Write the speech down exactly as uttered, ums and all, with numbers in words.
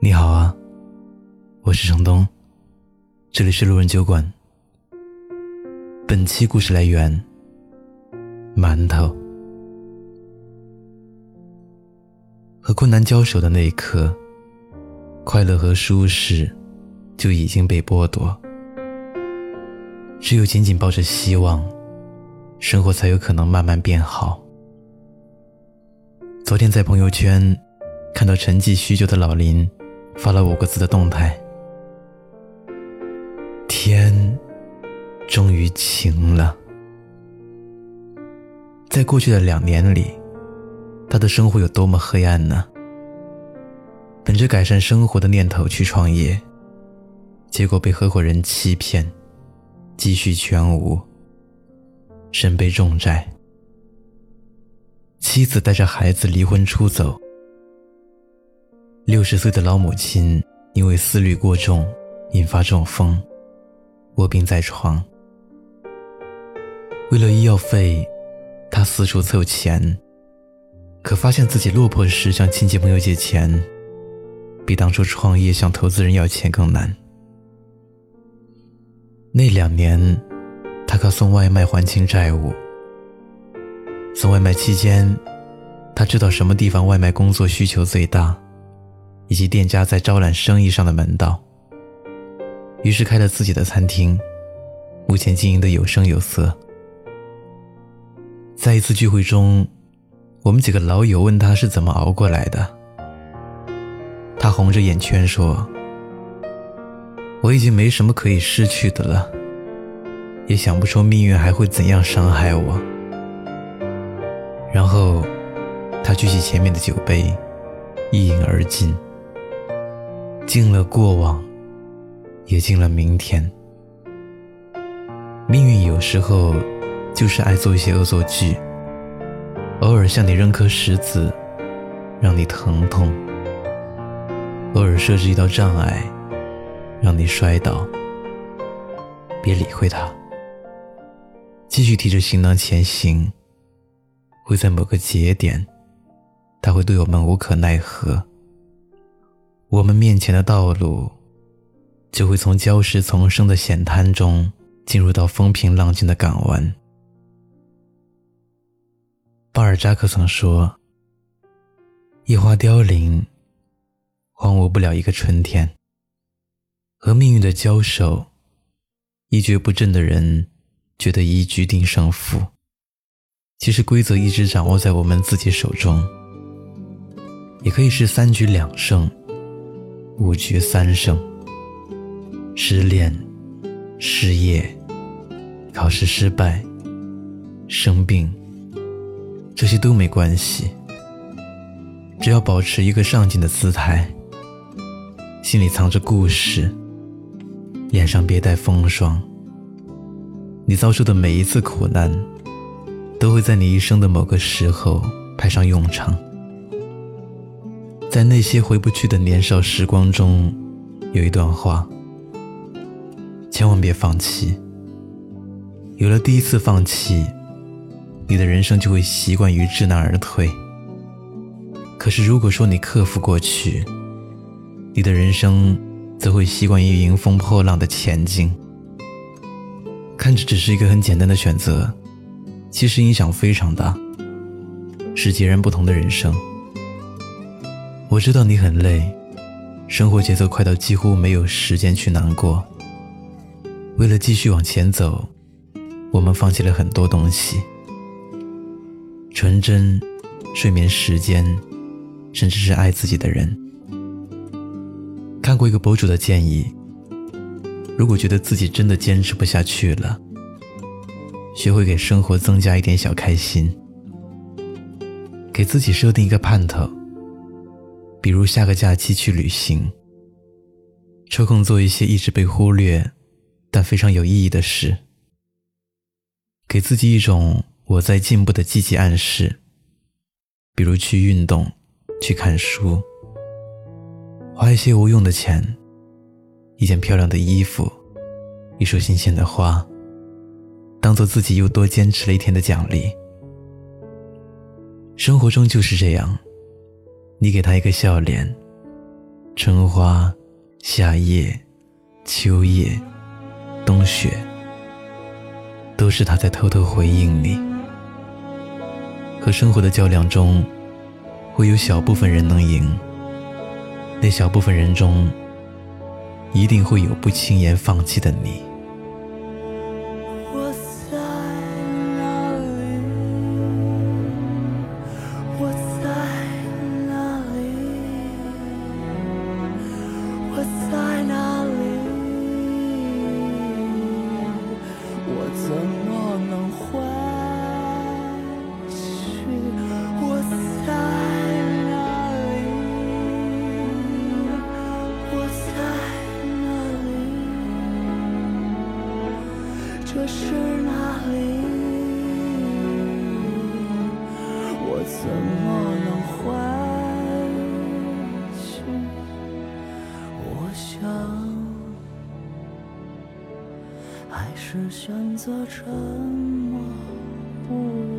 你好啊，我是程东，这里是路人酒馆。本期故事来源馒头。和困难交手的那一刻，快乐和舒适就已经被剥夺，只有紧紧抱着希望，生活才有可能慢慢变好。昨天在朋友圈看到沉寂许久的老林发了五个字的动态：天终于晴了。在过去的两年里，他的生活有多么黑暗呢？本着改善生活的念头去创业，结果被合伙人欺骗，积蓄全无，身背重债。妻子带着孩子离婚出走，六十岁的老母亲因为思虑过重引发中风，卧病在床。为了医药费，她四处凑钱，可发现自己落魄时向亲戚朋友借钱，比当初创业向投资人要钱更难。那两年，她靠送外卖还清债务。送外卖期间，她知道什么地方外卖工作需求最大，以及店家在招揽生意上的门道，于是开了自己的餐厅，目前经营得有声有色。在一次聚会中，我们几个老友问他是怎么熬过来的，他红着眼圈说：我已经没什么可以失去的了，也想不出命运还会怎样伤害我。然后他举起前面的酒杯一饮而尽，尽了过往，也尽了明天。命运有时候就是爱做一些恶作剧，偶尔向你扔颗石子让你疼痛，偶尔设置一道障碍让你摔倒。别理会它，继续提着行囊前行，会在某个节点它会对我们无可奈何，我们面前的道路就会从礁石丛生的险滩中进入到风平浪静的港湾。巴尔扎克曾说：夜花凋零，荒芜不了一个春天。和命运的交手，一蹶不振的人觉得一局定胜负，其实规则一直掌握在我们自己手中，也可以是三局两胜，五局三胜。失恋、失业、考试失败、生病，这些都没关系，只要保持一个上进的姿态，心里藏着故事，脸上别带风霜。你遭受的每一次苦难，都会在你一生的某个时候派上用场。在那些回不去的年少时光中，有一段话：千万别放弃。有了第一次放弃，你的人生就会习惯于知难而退。可是如果说你克服过去，你的人生则会习惯于迎风破浪的前进。看着只是一个很简单的选择，其实影响非常大，是截然不同的人生。我知道你很累，生活节奏快到几乎没有时间去难过。为了继续往前走，我们放弃了很多东西，纯真、睡眠时间，甚至是爱自己的人。看过一个博主的建议，如果觉得自己真的坚持不下去了，学会给生活增加一点小开心，给自己设定一个盼头，比如下个假期去旅行，抽空做一些一直被忽略但非常有意义的事，给自己一种我在进步的积极暗示，比如去运动，去看书，花一些无用的钱，一件漂亮的衣服，一束新鲜的花，当做自己又多坚持了一天的奖励。生活中就是这样，你给他一个笑脸，春花、夏夜、秋夜、冬雪，都是他在偷偷回应你。和生活的较量中，会有小部分人能赢，那小部分人中一定会有不轻言放弃的你。这是哪里？我怎么能回去？我想，还是选择沉默不语。